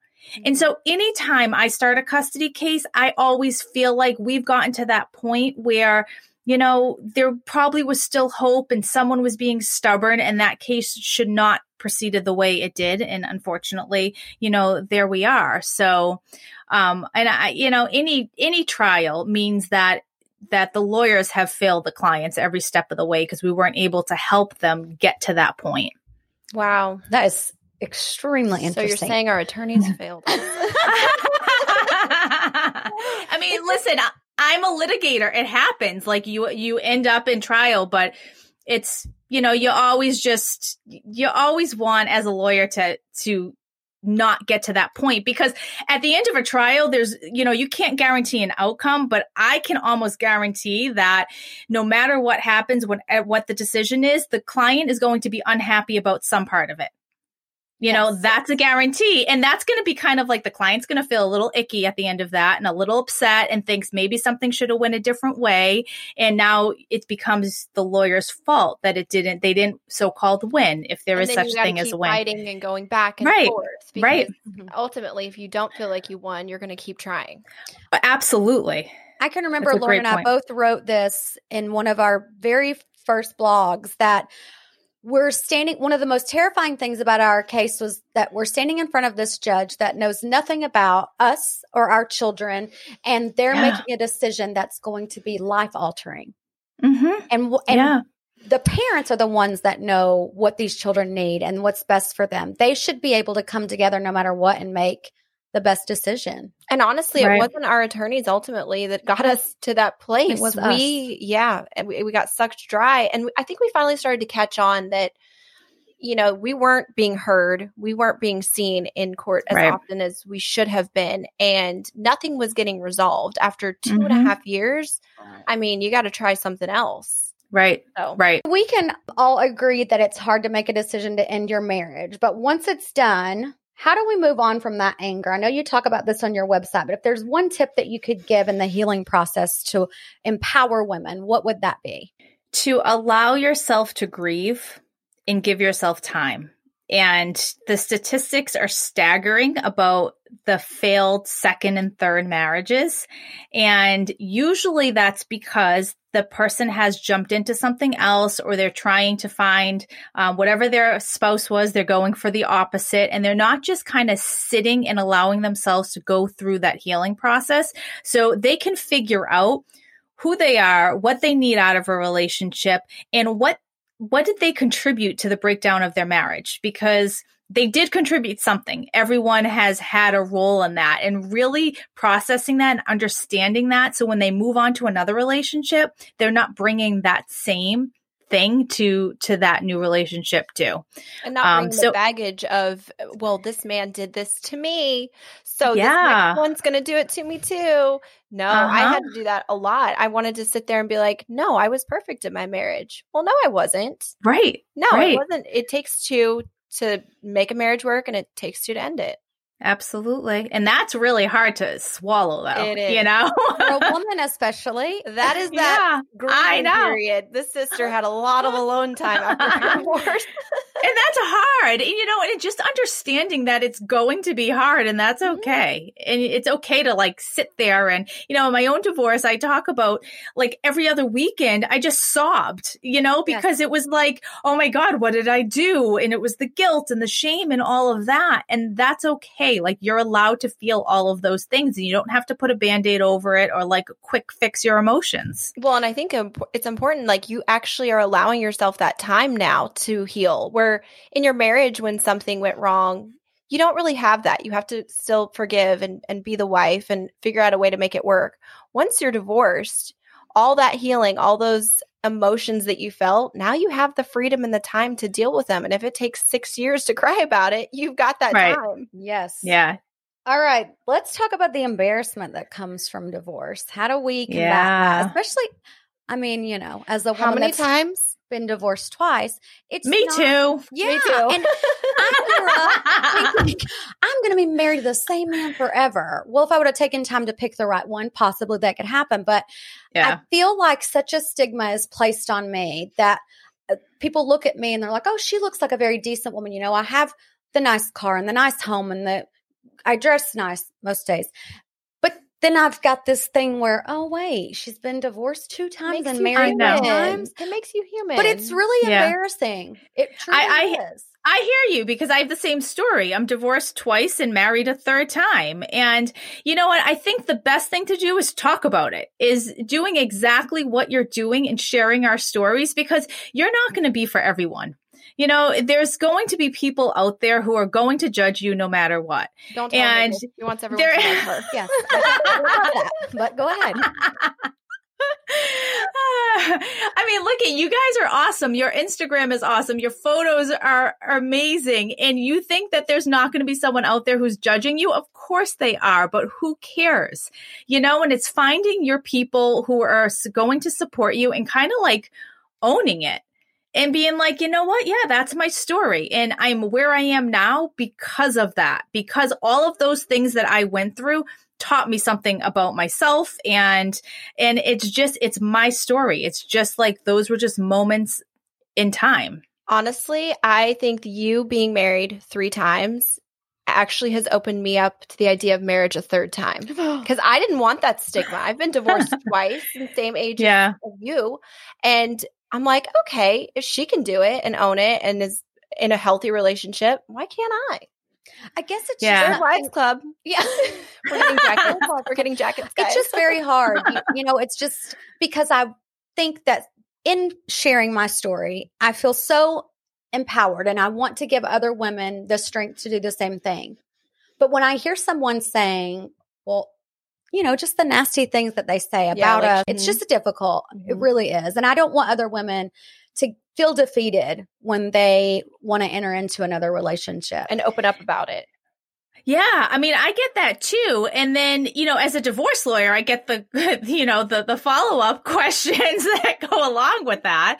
And so anytime I start a custody case, I always feel like we've gotten to that point where, you know, there probably was still hope and someone was being stubborn, and that case should not proceeded the way it did. And unfortunately, you know, there we are. So, um, and I, you know, any, any trial means that, that the lawyers have failed the clients every step of the way, because we weren't able to help them get to that point. Wow. That is extremely interesting. So you're saying our attorneys failed us. I mean, listen, I, I'm a litigator. It happens. Like you, you end up in trial, but it's, you know, you always just, you always want as a lawyer to, to not get to that point, because at the end of a trial, there's, you know, you can't guarantee an outcome, but I can almost guarantee that no matter what happens, what, what the decision is, the client is going to be unhappy about some part of it. You know, yes. That's a guarantee. And that's going to be kind of like the client's going to feel a little icky at the end of that, and a little upset, and thinks maybe something should have went a different way. And now it becomes the lawyer's fault that it didn't, they didn't so-called win, if there and is such thing as a win. Fighting and going back and right. forth. Right. Ultimately, if you don't feel like you won, you're going to keep trying. Absolutely. I can remember Laura and I point. both wrote this in one of our very first blogs, that we're standing, one of the most terrifying things about our case was that we're standing in front of this judge that knows nothing about us or our children, and they're yeah. making a decision that's going to be life-altering. Mm-hmm. And, and yeah. the parents are the ones that know what these children need and what's best for them. They should be able to come together no matter what and make the best decision. And honestly, right. it wasn't our attorneys ultimately that got us to that place. It was we, us. yeah, we, we got sucked dry. And I think we finally started to catch on that, you know, we weren't being heard. We weren't being seen in court as right. often as we should have been. And nothing was getting resolved after two mm-hmm. and a half years. I mean, you got to try something else. Right. So. Right. We can all agree that it's hard to make a decision to end your marriage, but once it's done, how do we move on from that anger? I know you talk about this on your website, but if there's one tip that you could give in the healing process to empower women, what would that be? to allow yourself to grieve and give yourself time. And the statistics are staggering about the failed second and third marriages. And usually that's because the person has jumped into something else, or they're trying to find um, whatever their spouse was, they're going for the opposite. And they're not just kind of sitting and allowing themselves to go through that healing process. So they can figure out who they are, what they need out of a relationship, and what What did they contribute to the breakdown of their marriage? Because they did contribute something. Everyone has had a role in that, and really processing that and understanding that. So when they move on to another relationship, they're not bringing that same thing to to that new relationship too. And not bringing um, so, the baggage of, well, this man did this to me, so yeah. this next one's going to do it to me too. No, uh-huh. I had to do that a lot. I wanted to sit there and be like, no, I was perfect in my marriage. Well, no, I wasn't. Right. No, right. I wasn't. It takes two to make a marriage work, and it takes two to end it. Absolutely. And that's really hard to swallow, though. It is. You know? For a woman especially. That is that yeah, grieving period. This sister had a lot of alone time after her divorce. And that's hard. And, you know, and just understanding that it's going to be hard, and that's okay. Mm-hmm. And it's okay to like sit there and, you know, in my own divorce, I talk about like every other weekend, I just sobbed, you know, because yes. it was like, oh my God, what did I do? And it was the guilt and the shame and all of that. And that's okay. Like you're allowed to feel all of those things, and you don't have to put a Band-Aid over it or like quick fix your emotions. Well, and I think it's important, like you actually are allowing yourself that time now to heal, where in your marriage, when something went wrong, you don't really have that. You have to still forgive and, and be the wife and figure out a way to make it work. Once you're divorced, all that healing, all those emotions that you felt, now you have the freedom and the time to deal with them. And if it takes six years to cry about it, you've got that right. time. Yes. Yeah. All right. Let's talk about the embarrassment that comes from divorce. How do we combat yeah. that? Especially, I mean, you know, as a woman. How many times? Been divorced twice. It's me not, too. Yeah, me too. And I grew up thinking, I'm going to be married to the same man forever. Well, if I would have taken time to pick the right one, possibly that could happen. But yeah. I feel like such a stigma is placed on me that people look at me and they're like, "Oh, she looks like a very decent woman." You know, I have the nice car and the nice home, and the I dress nice most days. Then I've got this thing where, oh, wait, she's been divorced two times makes and married two times. It makes you human. But it's really yeah. embarrassing. It truly I, I, is. I hear you, because I have the same story. I'm divorced twice and married a third time. And you know what? I think the best thing to do is talk about it, is doing exactly what you're doing and sharing our stories, because you're not going to be for everyone. You know, there's going to be people out there who are going to judge you no matter what. Don't tell and me. He wants everyone there- to judge her. Yes. I that, but go ahead. Uh, I mean, look at you guys are awesome. Your Instagram is awesome. Your photos are, are amazing. And you think that there's not going to be someone out there who's judging you? Of course they are, but who cares? You know, and it's finding your people who are going to support you and kind of like owning it. And being like, you know what? Yeah, that's my story. And I'm where I am now because of that, because all of those things that I went through taught me something about myself. And, and it's just, it's my story. It's just like, those were just moments in time. Honestly, I think you being married three times actually has opened me up to the idea of marriage a third time, because I didn't want that stigma. I've been divorced twice in the same age yeah. as you. And I'm like, okay, if she can do it and own it and is in a healthy relationship, why can't I? I guess it's yeah. just a wives club. Yeah. We're getting jackets. We're getting jackets, guys. It's just very hard. You, you know, it's just because I think that in sharing my story, I feel so empowered, and I want to give other women the strength to do the same thing. But when I hear someone saying, well, you know, just the nasty things that they say about yeah, like, us. It's just difficult. Mm-hmm. It really is. And I don't want other women to feel defeated when they want to enter into another relationship. And open up about it. Yeah. I mean, I get that too. And then, you know, as a divorce lawyer, I get the, you know, the, the follow-up questions that go along with that.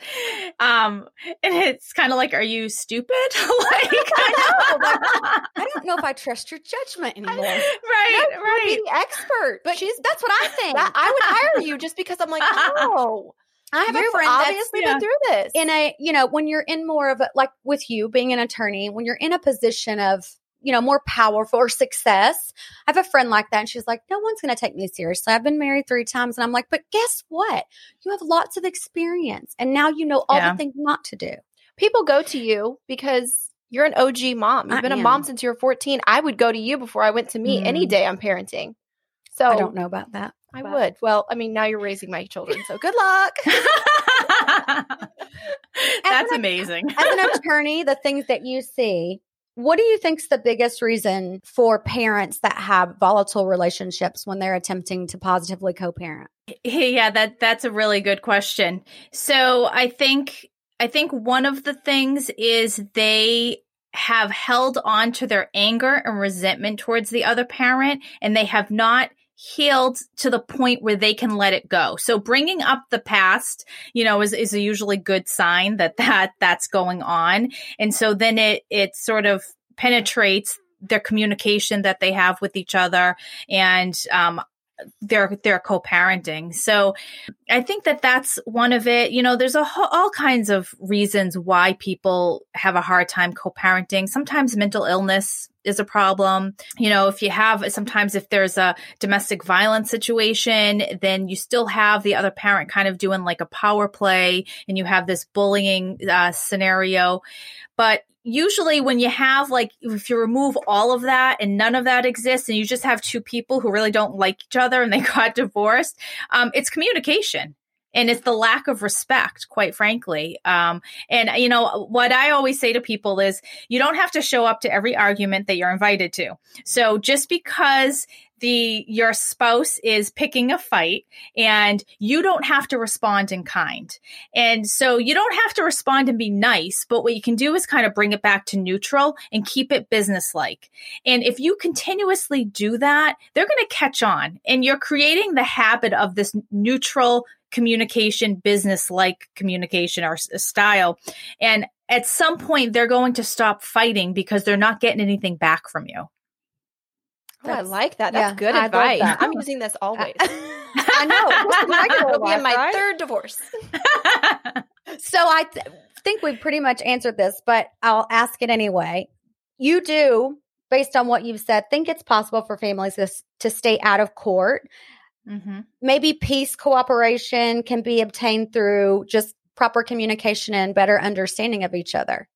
Um, and it's kind of like, are you stupid? Like, I know. Like, I don't know if I trust your judgment anymore. Right. No, right. You'd be the expert. But she's, that's what I think. I would hire you just because I'm like, oh, I have you're a friend obviously that's, yeah. been through this. In a, you know, when you're in more of a, like with you being an attorney, when you're in a position of, you know, more powerful or success. I have a friend like that and she's like, no one's going to take me seriously. I've been married three times. And I'm like, but guess what? You have lots of experience and now you know all yeah. the things not to do. People go to you because you're an O G mom. You've I been am. a mom since you were fourteen. I would go to you before I went to me mm. any day on parenting. So I don't know about that. I but. would. Well, I mean, now you're raising my children, so good luck. That's an, amazing. As an attorney, the things that you see, what do you think's the biggest reason for parents that have volatile relationships when they're attempting to positively co-parent? Yeah, that that's a really good question. So I think I think one of the things is they have held on to their anger and resentment towards the other parent, and they have not healed to the point where they can let it go. So bringing up the past, you know, is, is a usually good sign that, that that's going on. And so then it, it sort of penetrates their communication that they have with each other and um, their, their co-parenting. So I think that that's one of it. You know, there's a ho- all kinds of reasons why people have a hard time co-parenting. Sometimes mental illness is a problem. You know, if you have, sometimes if there's a domestic violence situation, then you still have the other parent kind of doing like a power play and you have this bullying uh, scenario. But usually when you have like, if you remove all of that and none of that exists and you just have two people who really don't like each other and they got divorced, um, it's communication. And it's the lack of respect, quite frankly. Um, and, you know, what I always say to people is you don't have to show up to every argument that you're invited to. So just because the your spouse is picking a fight and you don't have to respond in kind. And so you don't have to respond and be nice, but what you can do is kind of bring it back to neutral and keep it businesslike. And if you continuously do that, they're going to catch on. And you're creating the habit of this neutral communication, business-like communication or style. And at some point, they're going to stop fighting because they're not getting anything back from you. Oh, I like that. That's yeah, good I advice. That. I'm using this always. I know. It'll be in my right? third divorce. So I th- think we've pretty much answered this, but I'll ask it anyway. You do, based on what you've said, think it's possible for families to, to stay out of court. Mm-hmm. Maybe peace cooperation can be obtained through just proper communication and better understanding of each other.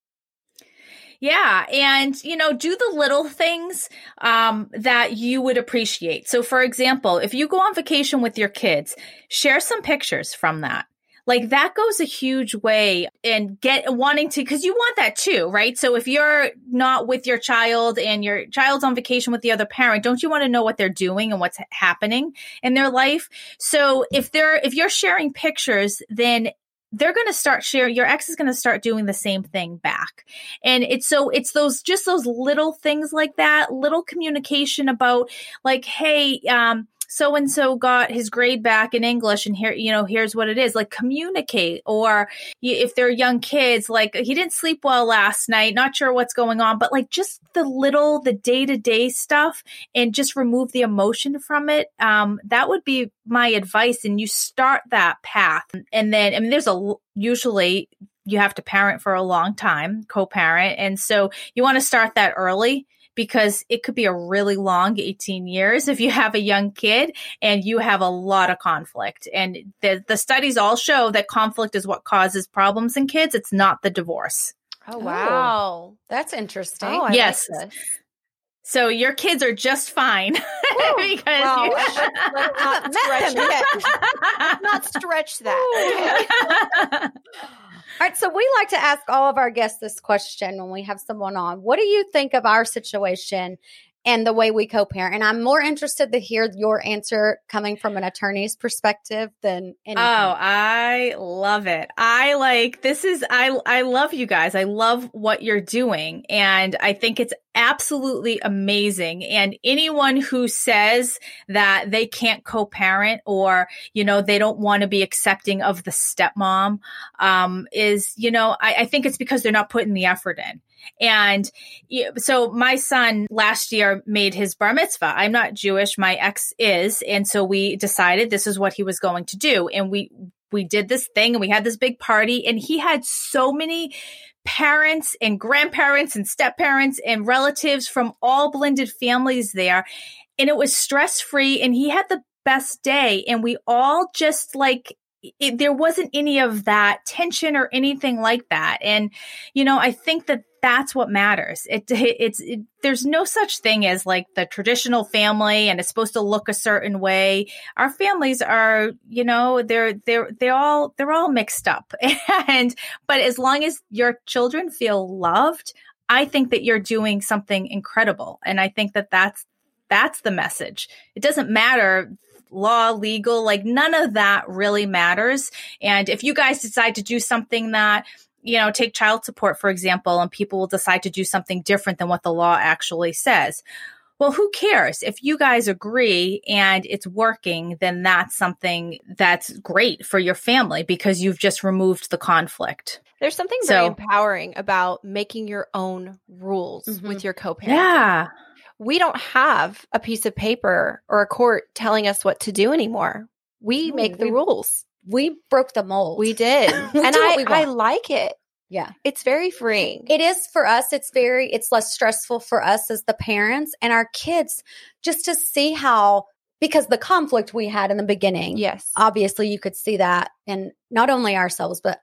Yeah. And, you know, do the little things um, that you would appreciate. So, for example, if you go on vacation with your kids, share some pictures from that. Like that goes a huge way in get wanting to, because you want that too, right? So if you're not with your child and your child's on vacation with the other parent, don't you want to know what they're doing and what's happening in their life? So if they're, if you're sharing pictures, then they're going to start sharing, your ex is going to start doing the same thing back. And it's so it's those, just those little things like that, little communication about like, hey, um, so-and-so got his grade back in English and here, you know, here's what it is. Like communicate, or if they're young kids, like he didn't sleep well last night, not sure what's going on, but like just the little, the day-to-day stuff and just remove the emotion from it. Um, that would be my advice. And you start that path. And then, I mean, there's a, usually you have to parent for a long time, co-parent. And so you want to start that early, because it could be a really long eighteen years if you have a young kid and you have a lot of conflict. And the, the studies all show that conflict is what causes problems in kids. It's not the divorce. Oh, wow. Oh, that's interesting. Oh, I yes. Like this. So your kids are just fine. Because well, you let's not stretch that. Not stretch that. All right. So we like to ask all of our guests this question when we have someone on. What do you think of our situation and the way we co-parent? And I'm more interested to hear your answer coming from an attorney's perspective than anything. Oh, I love it. I like this is I I love you guys. I love what you're doing. And I think it's absolutely amazing. And anyone who says that they can't co-parent or, you know, they don't want to be accepting of the stepmom um, is, you know, I, I think it's because they're not putting the effort in. And so my son last year made his bar mitzvah. I'm not Jewish. My ex is. And so we decided this is what he was going to do. And we we did this thing and we had this big party, and he had so many parents and grandparents and step parents and relatives from all blended families there. And it was stress-free, and he had the best day. And we all just like, it, there wasn't any of that tension or anything like that. And, you know, I think that that's what matters. It, it it's, it, there's no such thing as like the traditional family and it's supposed to look a certain way. Our families are, you know, they're, they're, they're all, they're all mixed up. And, but as long as your children feel loved, I think that you're doing something incredible. And I think that that's, that's the message. It doesn't matter law, legal, like none of that really matters. And if you guys decide to do something that, you know, take child support, for example, and people will decide to do something different than what the law actually says. Well, who cares? If you guys agree and it's working, then that's something that's great for your family because you've just removed the conflict. There's something so, very empowering about making your own rules mm-hmm. with your co-parent. Yeah. We don't have a piece of paper or a court telling us what to do anymore. We make the we, rules. We broke the mold. We did. we and I, I like it. Yeah. It's very freeing. It is for us. It's very, it's less stressful for us as the parents and our kids just to see how, because the conflict we had in the beginning. Yes. Obviously you could see that in not only ourselves, but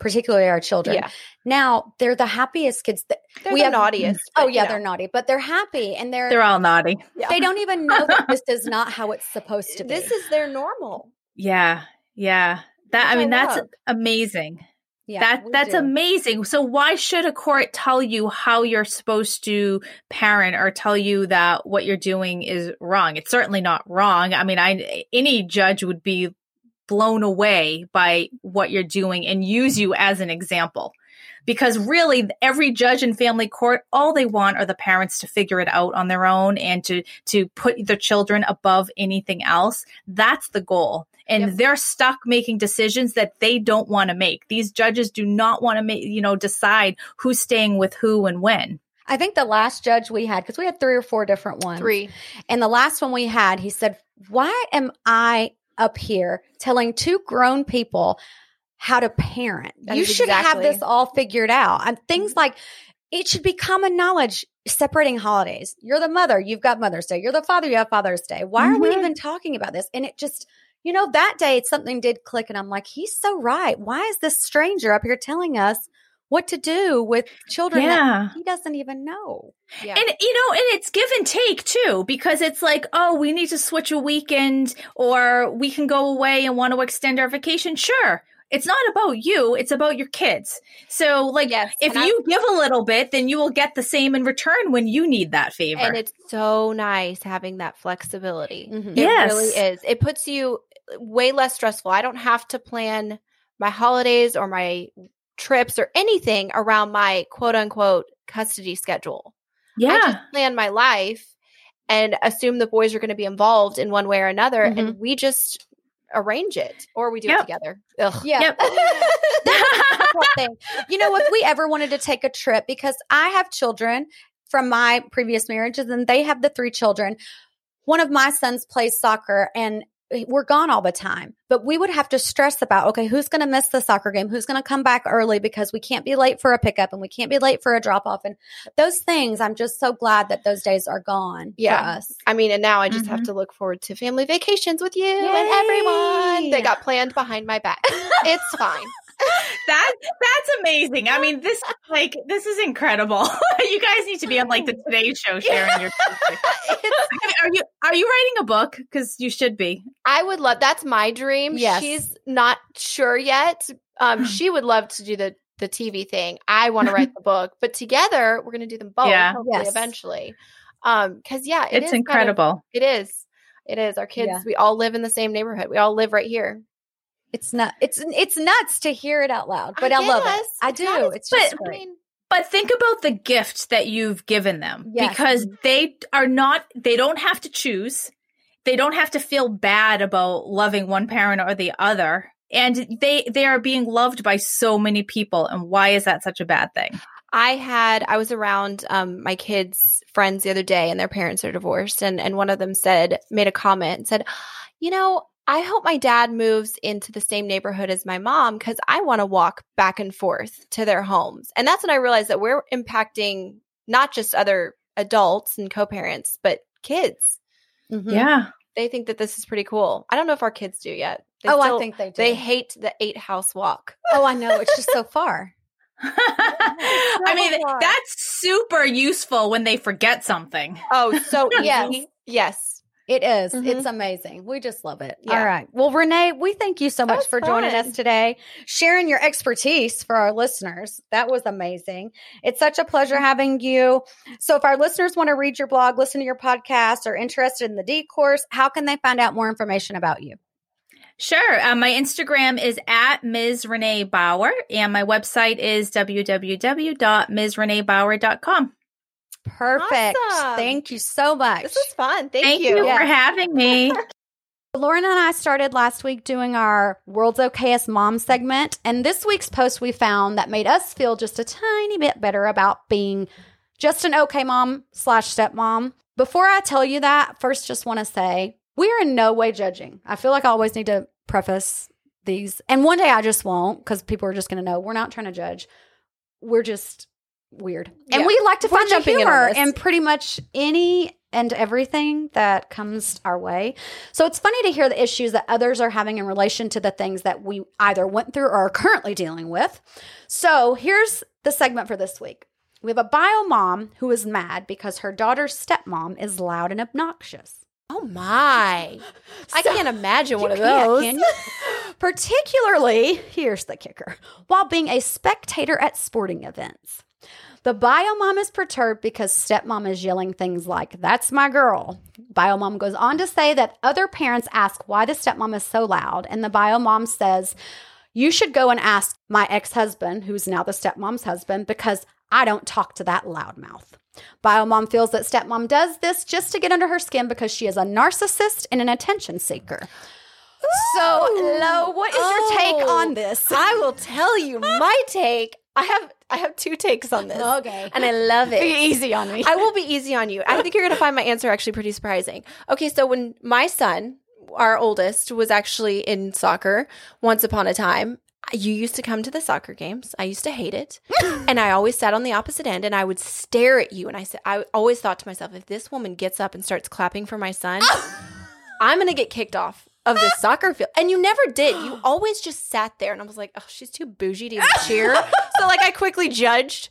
particularly our children. Yeah. Now they're the happiest kids. That, they're we the have, naughtiest. Oh yeah, you know. They're naughty, but they're happy and they're they're all naughty. Yeah. They don't even know that this is not how it's supposed to be. This is their normal. Yeah, yeah. That I, I mean, love. That's amazing. Yeah, that that's do. amazing. So why should a court tell you how you're supposed to parent or tell you that what you're doing is wrong? It's certainly not wrong. I mean, I any judge would be blown away by what you're doing and use you as an example. Because really every judge in family court, all they want are the parents to figure it out on their own and to, to put their children above anything else. That's the goal. And yep. They're stuck making decisions that they don't want to make. These judges do not want to make, you know, decide who's staying with who and when. I think the last judge we had, because we had three or four different ones. Three. And the last one we had, he said, why am I up here telling two grown people how to parent? That you should exactly. have this all figured out. And things like it should be common knowledge, separating holidays. You're the mother, you've got Mother's Day. You're the father, you have Father's Day. Why mm-hmm. are we even talking about this? And it just, you know, that day it's something did click and I'm like, he's so right. Why is this stranger up here telling us what to do with children yeah. that he doesn't even know? Yeah. And, you know, and it's give and take too, because it's like, oh, we need to switch a weekend or we can go away and want to extend our vacation. Sure. It's not about you. It's about your kids. So like yes, if you I, give a little bit, then you will get the same in return when you need that favor. And it's so nice having that flexibility. Mm-hmm. Yes. It really is. It puts you way less stressful. I don't have to plan my holidays or my trips or anything around my quote unquote custody schedule. Yeah. I just plan my life and assume the boys are going to be involved in one way or another. Mm-hmm. And we just arrange it or we do yep. it together. Ugh. Yeah. Yep. thing. You know, if we ever wanted to take a trip, because I have children from my previous marriages and they have the three children. One of my sons plays soccer and we're gone all the time, but we would have to stress about, okay, who's going to miss the soccer game? Who's going to come back early because we can't be late for a pickup and we can't be late for a drop off. And those things, I'm just so glad that those days are gone yeah. for us. I mean, and now I just mm-hmm. have to look forward to family vacations with you Yay. And everyone. They got planned behind my back. It's fine. That that's amazing. I mean, this like this is incredible. You guys need to be on like the Today Show sharing yeah. your. Are you are you writing a book? Because you should be. I would love. That's my dream. Yes. She's not sure yet. Um, she would love to do the the T V thing. I want to write the book, but together we're going to do them both. Yeah. Hopefully, yes. eventually. Um, because yeah, it it's is incredible. Kind of, it is. It is. Our kids. Yeah. We all live in the same neighborhood. We all live right here. It's not. It's it's nuts to hear it out loud, but I, I love it. I do. Is, it's just but, great. I mean, but think about the gift that you've given them yes. because they are not. They don't have to choose. They don't have to feel bad about loving one parent or the other, and they they are being loved by so many people. And why is that such a bad thing? I had I was around um, my kids' friends the other day, and their parents are divorced, and and one of them said made a comment and said, you know, I hope my dad moves into the same neighborhood as my mom because I want to walk back and forth to their homes. And that's when I realized that we're impacting not just other adults and co-parents, but kids. Mm-hmm. Yeah. They think that this is pretty cool. I don't know if our kids do yet. They oh, still, I think they do. They hate the eight house walk. Oh, I know. It's just so far. I mean, that's super useful when they forget something. Oh, so yes. Yes. It is. Mm-hmm. It's amazing. We just love it. Yeah. All right. Well, Renee, we thank you so much for fun. joining us today, sharing your expertise for our listeners. That was amazing. It's such a pleasure having you. So if our listeners want to read your blog, listen to your podcast, or interested in the D course, how can they find out more information about you? Sure. Uh, my Instagram is at Miz Renee Bauer, and my website is w w w dot miz renee bauer dot com. Perfect. Awesome. Thank you so much. This is fun. Thank, Thank you, you yeah. for having me. Lauren and I started last week doing our World's Okayest Mom segment. And this week's post we found that made us feel just a tiny bit better about being just an okay mom slash stepmom. Before I tell you that, first just want to say we are in no way judging. I feel like I always need to preface these. And one day I just won't, because people are just going to know we're not trying to judge. We're just weird. And yeah. we like to find the humor in, in pretty much any and everything that comes our way. So it's funny to hear the issues that others are having in relation to the things that we either went through or are currently dealing with. So here's the segment for this week. We have a bio mom who is mad because her daughter's stepmom is loud and obnoxious. Oh my. So I can't imagine one of those. Can you? Particularly, here's the kicker, while being a spectator at sporting events. The bio mom is perturbed because stepmom is yelling things like, "That's my girl." Bio mom goes on to say that other parents ask why the stepmom is so loud. And the bio mom says, "You should go and ask my ex-husband, who's now the stepmom's husband, because I don't talk to that loudmouth." Bio mom feels that stepmom does this just to get under her skin because she is a narcissist and an attention seeker. Ooh. So, Lo, what is oh, your take on this? I will tell you my take. I have I have two takes on this. Okay. And I love it. Be easy on me. I will be easy on you. I think you're going to find my answer actually pretty surprising. Okay, so when my son, our oldest, was actually in soccer once upon a time, you used to come to the soccer games. I used to hate it. And I always sat on the opposite end and I would stare at you. And I, I always thought to myself, if this woman gets up and starts clapping for my son, I'm going to get kicked off of the soccer field. And you never did. You always just sat there. And I was like, oh, she's too bougie to even cheer. So like I quickly judged.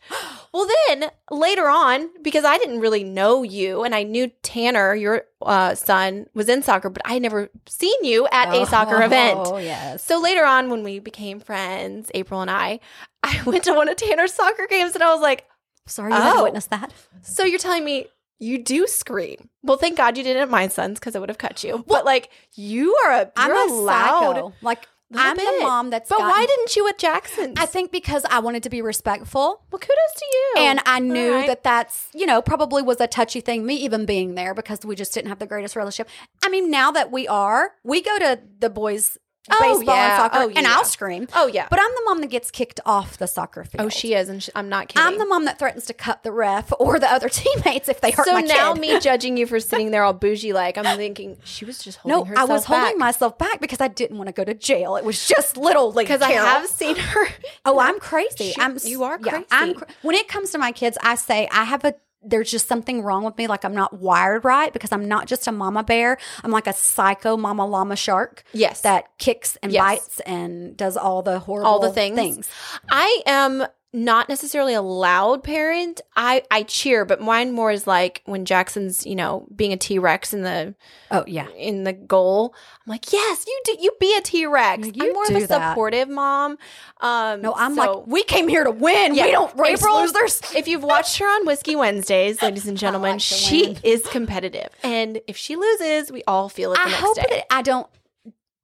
Well, then later on, because I didn't really know you and I knew Tanner, your uh, son, was in soccer, but I had never seen you at oh, a soccer event. Oh, yes. So later on when we became friends, April and I, I went to one of Tanner's soccer games and I was like, sorry you oh, had to witness that. So you're telling me you do scream. Well, thank God you didn't at my son's because I would have cut you. Well, but like you are a, I'm a loud, psycho. Like I'm bit. the mom that's. But gotten, why didn't you at Jackson's? I think because I wanted to be respectful. Well, kudos to you. And I knew right. that that's you know probably was a touchy thing. Me even being there because we just didn't have the greatest relationship. I mean, now that we are, we go to the boys' baseball oh, yeah. and soccer, oh, yeah. and I'll scream. Oh yeah. But I'm the mom that gets kicked off the soccer field. Oh, she is, and she, I'm not kidding. I'm the mom that threatens to cut the ref or the other teammates if they hurt so my kid. So now me judging you for sitting there all bougie like, I'm thinking she was just holding no, herself back. No, I was back. holding myself back because I didn't want to go to jail. It was just little Lee Because I have seen her. Oh, I'm crazy. She, I'm you are yeah, crazy. I'm cra- when it comes to my kids, I say I have a. There's just something wrong with me. Like I'm not wired right because I'm not just a mama bear. I'm like a psycho mama llama shark. Yes. That kicks and yes. bites and does all the horrible all the things. things. I am not necessarily a loud parent. I, I cheer, but mine more is like when Jackson's, you know, being a T-Rex in the oh yeah in the goal. I'm like, yes, you do. You be a T-Rex. You I'm more of a that. supportive mom. Um, no, I'm so, like, we came here to win. Yeah, we don't race losers. If you've watched her on Whiskey Wednesdays, ladies and gentlemen, like she is competitive, and if she loses, we all feel it. The I next hope day. that I don't.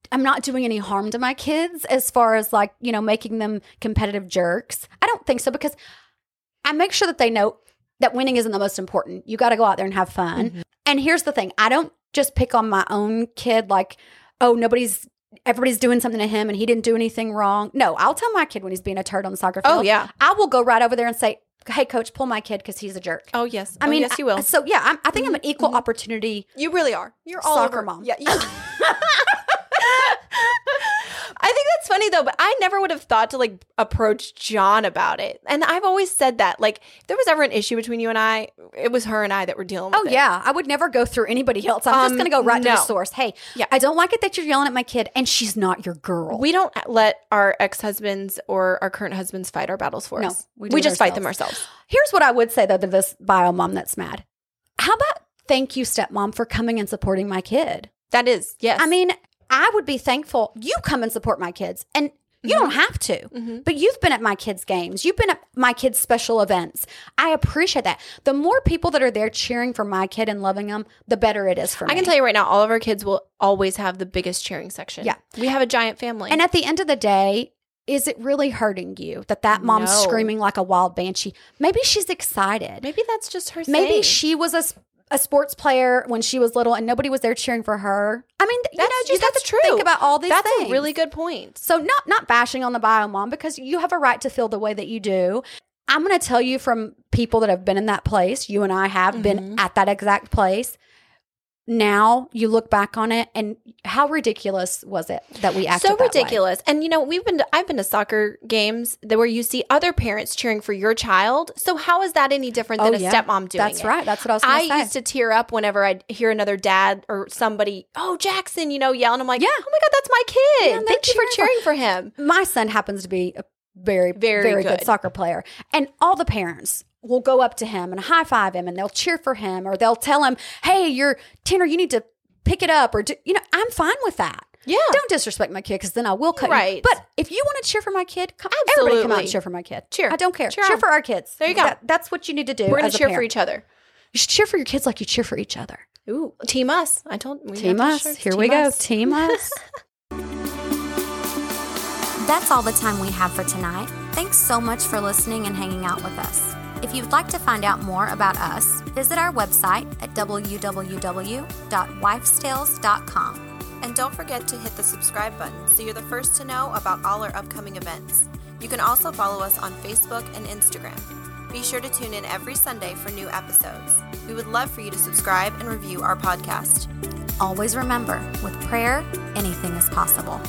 I'm not doing any harm to my kids as far as like, you know, making them competitive jerks. I don't think so because I make sure that they know that winning isn't the most important. You got to go out there and have fun. Mm-hmm. And here's the thing. I don't just pick on my own kid like, oh, nobody's – everybody's doing something to him and he didn't do anything wrong. No, I'll tell my kid when he's being a turd on the soccer field. Oh, yeah. I will go right over there and say, hey, coach, pull my kid because he's a jerk. Oh, yes. I mean, oh, yes, you will. I, so, yeah, I'm, I think mm-hmm. I'm an equal mm-hmm. opportunity – You really are. You're all soccer over. mom. Yeah. You- funny though, but I never would have thought to like approach John about it. And I've always said that, like, if there was ever an issue between you and I, it was her and I that were dealing with oh, it. Oh yeah. I would never go through anybody else. I'm um, just going to go right no. to the source. Hey, yeah. I don't like it that you're yelling at my kid and she's not your girl. We don't let our ex-husbands or our current husbands fight our battles for no, us. We, we just ourselves. fight them ourselves. Here's what I would say though to this bio mom that's mad. How about thank you, stepmom, for coming and supporting my kid? That is, yes. I mean, I would be thankful you come and support my kids. And you mm-hmm. don't have to, mm-hmm. but you've been at my kids' games. You've been at my kids' special events. I appreciate that. The more people that are there cheering for my kid and loving them, the better it is for me. I can tell you right now, all of our kids will always have the biggest cheering section. Yeah. We have a giant family. And at the end of the day, is it really hurting you that that mom's no. screaming like a wild banshee? Maybe she's excited. Maybe that's just her Maybe thing. she was a... a sports player when she was little and nobody was there cheering for her. I mean, you that's, know, you just that's have to true. think about all these that's things. That's a really good point. So not not bashing on the bio mom, because you have a right to feel the way that you do. I'm going to tell you from people that have been in that place, you and I have mm-hmm. been at that exact place. Now you look back on it and how ridiculous was it that we acted so ridiculous. That way? And you know, we've been to, I've been to soccer games that where you see other parents cheering for your child. So how is that any different than oh, a yeah. stepmom doing That's it? right. That's what I was going to say. I used to tear up whenever I'd hear another dad or somebody, oh, Jackson, you know, yelling. I'm like, yeah. oh my God, that's my kid. Yeah, Thank you for cheering for him. My son happens to be a very, very, very good. good soccer player. And all the parents will go up to him and high five him and they'll cheer for him or they'll tell him, hey, you're tenor, you need to pick it up or, do, you know, I'm fine with that. Yeah. Don't disrespect my kid because then I will cut right. you. But if you want to cheer for my kid, come, everybody come out and cheer for my kid. Cheer. I don't care. Cheer, cheer for our kids. There you go. That, that's what you need to do. We're going to cheer for each other. You should cheer for your kids like you cheer for each other. Ooh, team us. I told you. Team us. Here team we us. go. Team us. That's all the time we have for tonight. Thanks so much for listening and hanging out with us. If you'd like to find out more about us, visit our website at w w w dot wifestales dot com. And don't forget to hit the subscribe button so you're the first to know about all our upcoming events. You can also follow us on Facebook and Instagram. Be sure to tune in every Sunday for new episodes. We would love for you to subscribe and review our podcast. Always remember, with prayer, anything is possible.